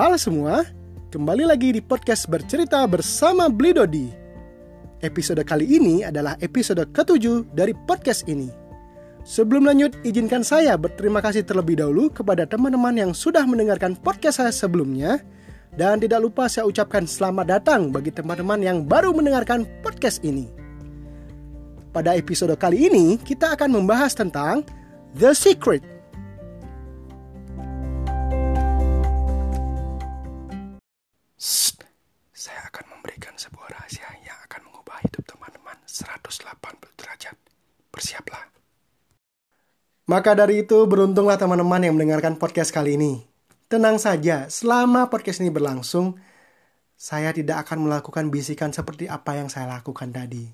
Halo semua, kembali lagi di podcast bercerita bersama Blidodi. Episode kali ini adalah episode ke-7 dari podcast ini. Sebelum lanjut, izinkan saya berterima kasih terlebih dahulu kepada teman-teman yang sudah mendengarkan podcast saya sebelumnya. Dan tidak lupa saya ucapkan selamat datang bagi teman-teman yang baru mendengarkan podcast ini. Pada episode kali ini, kita akan membahas tentang The Secret. Saya akan memberikan sebuah rahasia yang akan mengubah hidup teman-teman 180 derajat. Bersiaplah. Maka dari itu, beruntunglah teman-teman yang mendengarkan podcast kali ini. Tenang saja, selama podcast ini berlangsung, saya tidak akan melakukan bisikan seperti apa yang saya lakukan tadi.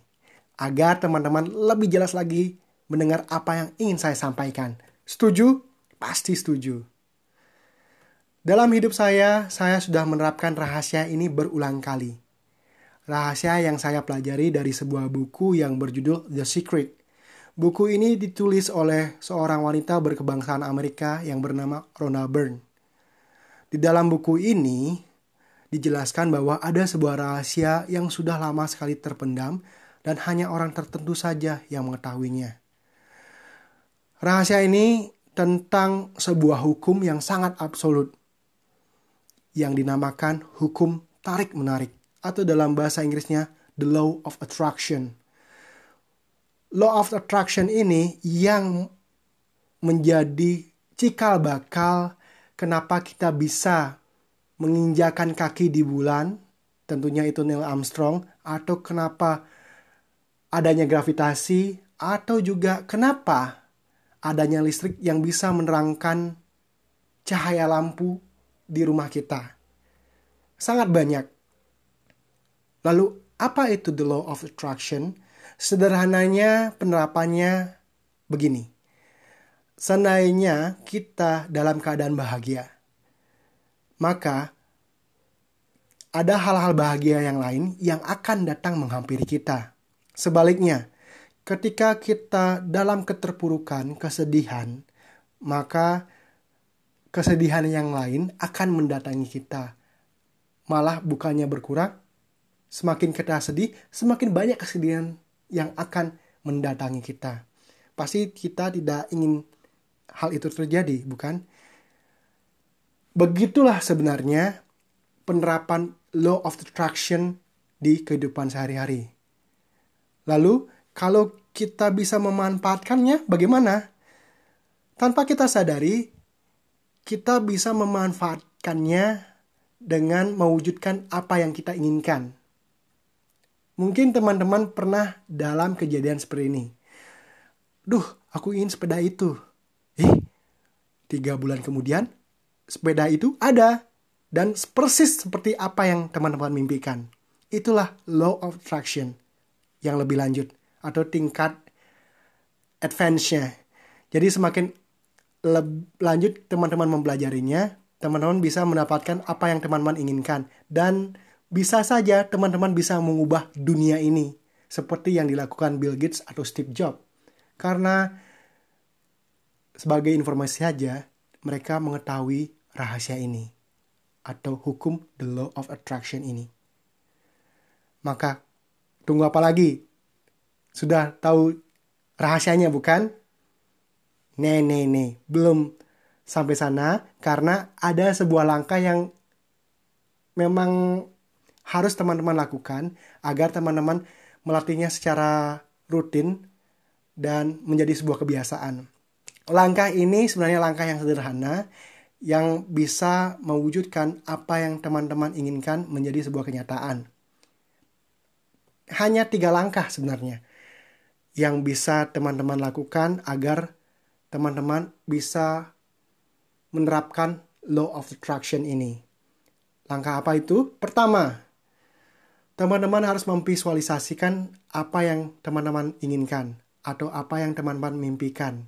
Agar teman-teman lebih jelas lagi mendengar apa yang ingin saya sampaikan. Setuju? Pasti setuju. Dalam hidup saya sudah menerapkan rahasia ini berulang kali. Rahasia yang saya pelajari dari sebuah buku yang berjudul The Secret. Buku ini ditulis oleh seorang wanita berkebangsaan Amerika yang bernama Rhonda Byrne. Di dalam buku ini dijelaskan bahwa ada sebuah rahasia yang sudah lama sekali terpendam dan hanya orang tertentu saja yang mengetahuinya. Rahasia ini tentang sebuah hukum yang sangat absolut, yang dinamakan hukum tarik-menarik, atau dalam bahasa Inggrisnya, the law of attraction. Law of attraction ini yang menjadi cikal bakal kenapa kita bisa menginjakan kaki di bulan, tentunya itu Neil Armstrong, atau kenapa adanya gravitasi, atau juga kenapa adanya listrik yang bisa menerangkan cahaya lampu di rumah kita. Sangat banyak. Lalu apa itu the law of attraction? Sederhananya penerapannya begini. Seandainya kita dalam keadaan bahagia, maka ada hal-hal bahagia yang lain yang akan datang menghampiri kita. Sebaliknya, ketika kita dalam keterpurukan, kesedihan, maka kesedihan yang lain akan mendatangi kita. Malah bukannya berkurang, semakin kita sedih, semakin banyak kesedihan yang akan mendatangi kita. Pasti kita tidak ingin hal itu terjadi, bukan? Begitulah sebenarnya penerapan law of attraction di kehidupan sehari-hari. Lalu, kalau kita bisa memanfaatkannya, bagaimana? Tanpa kita sadari, kita bisa memanfaatkannya dengan mewujudkan apa yang kita inginkan. Mungkin teman-teman pernah dalam kejadian seperti ini. Duh, aku ingin sepeda itu. 3 bulan kemudian, sepeda itu ada. Dan persis seperti apa yang teman-teman mimpikan. Itulah law of attraction yang lebih lanjut. Atau tingkat advance-nya. Jadi semakin lanjut teman-teman mempelajarinya, teman-teman bisa mendapatkan apa yang teman-teman inginkan. Dan bisa saja teman-teman bisa mengubah dunia ini. Seperti yang dilakukan Bill Gates atau Steve Jobs. Karena sebagai informasi saja, mereka mengetahui rahasia ini. Atau hukum the law of attraction ini. Maka tunggu apa lagi? Sudah tahu rahasianya bukan? Nih, belum sampai sana karena ada sebuah langkah yang memang harus teman-teman lakukan agar teman-teman melatihnya secara rutin dan menjadi sebuah kebiasaan. Langkah ini sebenarnya langkah yang sederhana yang bisa mewujudkan apa yang teman-teman inginkan menjadi sebuah kenyataan. Hanya 3 langkah sebenarnya yang bisa teman-teman lakukan agar teman-teman bisa menerapkan law of attraction ini. Langkah apa itu? Pertama, teman-teman harus memvisualisasikan apa yang teman-teman inginkan atau apa yang teman-teman mimpikan.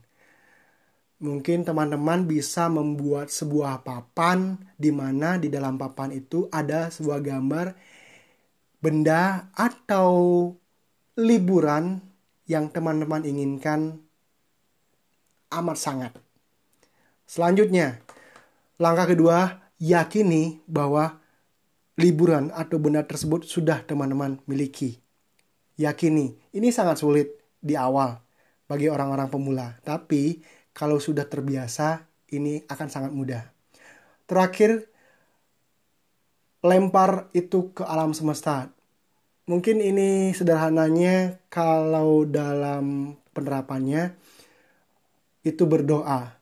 Mungkin teman-teman bisa membuat sebuah papan di mana di dalam papan itu ada sebuah gambar benda atau liburan yang teman-teman inginkan amat sangat. Selanjutnya, langkah kedua, yakini bahwa liburan atau benda tersebut sudah teman-teman miliki. Yakini, ini sangat sulit di awal bagi orang-orang pemula. Tapi kalau sudah terbiasa, ini akan sangat mudah. Terakhir, lempar itu ke alam semesta. Mungkin ini sederhananya kalau dalam penerapannya, itu berdoa.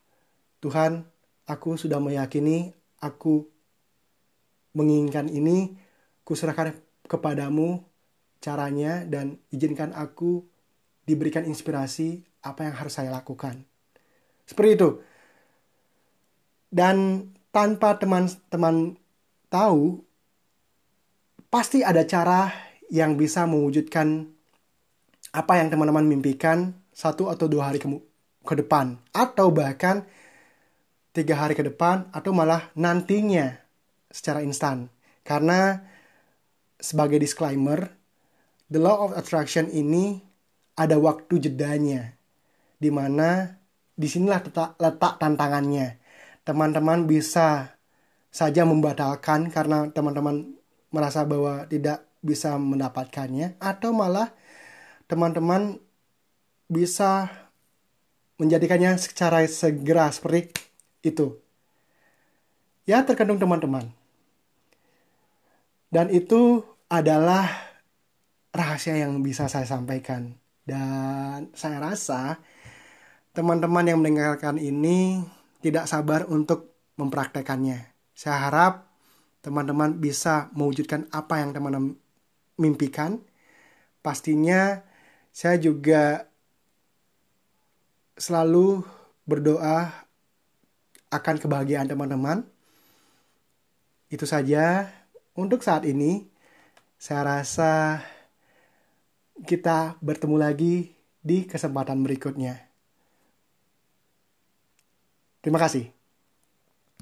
Tuhan, aku sudah meyakini, aku menginginkan ini, kuserahkan kepadamu caranya dan izinkan aku diberikan inspirasi apa yang harus saya lakukan. Seperti itu. Dan tanpa teman-teman tahu, pasti ada cara yang bisa mewujudkan apa yang teman-teman mimpikan 1 atau 2 hari ke depan. Atau bahkan 3 hari ke depan atau malah nantinya. Secara instan. Karena sebagai disclaimer, the law of attraction ini ada waktu jedanya, dimana disinilah letak tantangannya. Teman-teman bisa saja membatalkan karena teman-teman merasa bahwa tidak bisa mendapatkannya, atau malah teman-teman bisa menjadikannya secara segera seperti itu. Ya, tergantung teman-teman. Dan itu adalah rahasia yang bisa saya sampaikan. Dan saya rasa teman-teman yang mendengarkan ini tidak sabar untuk mempraktekannya. Saya harap teman-teman bisa mewujudkan apa yang teman-teman mimpikan. Pastinya saya juga selalu berdoa akan kebahagiaan teman-teman. Itu saja untuk saat ini. Saya rasa kita bertemu lagi di kesempatan berikutnya. Terima kasih.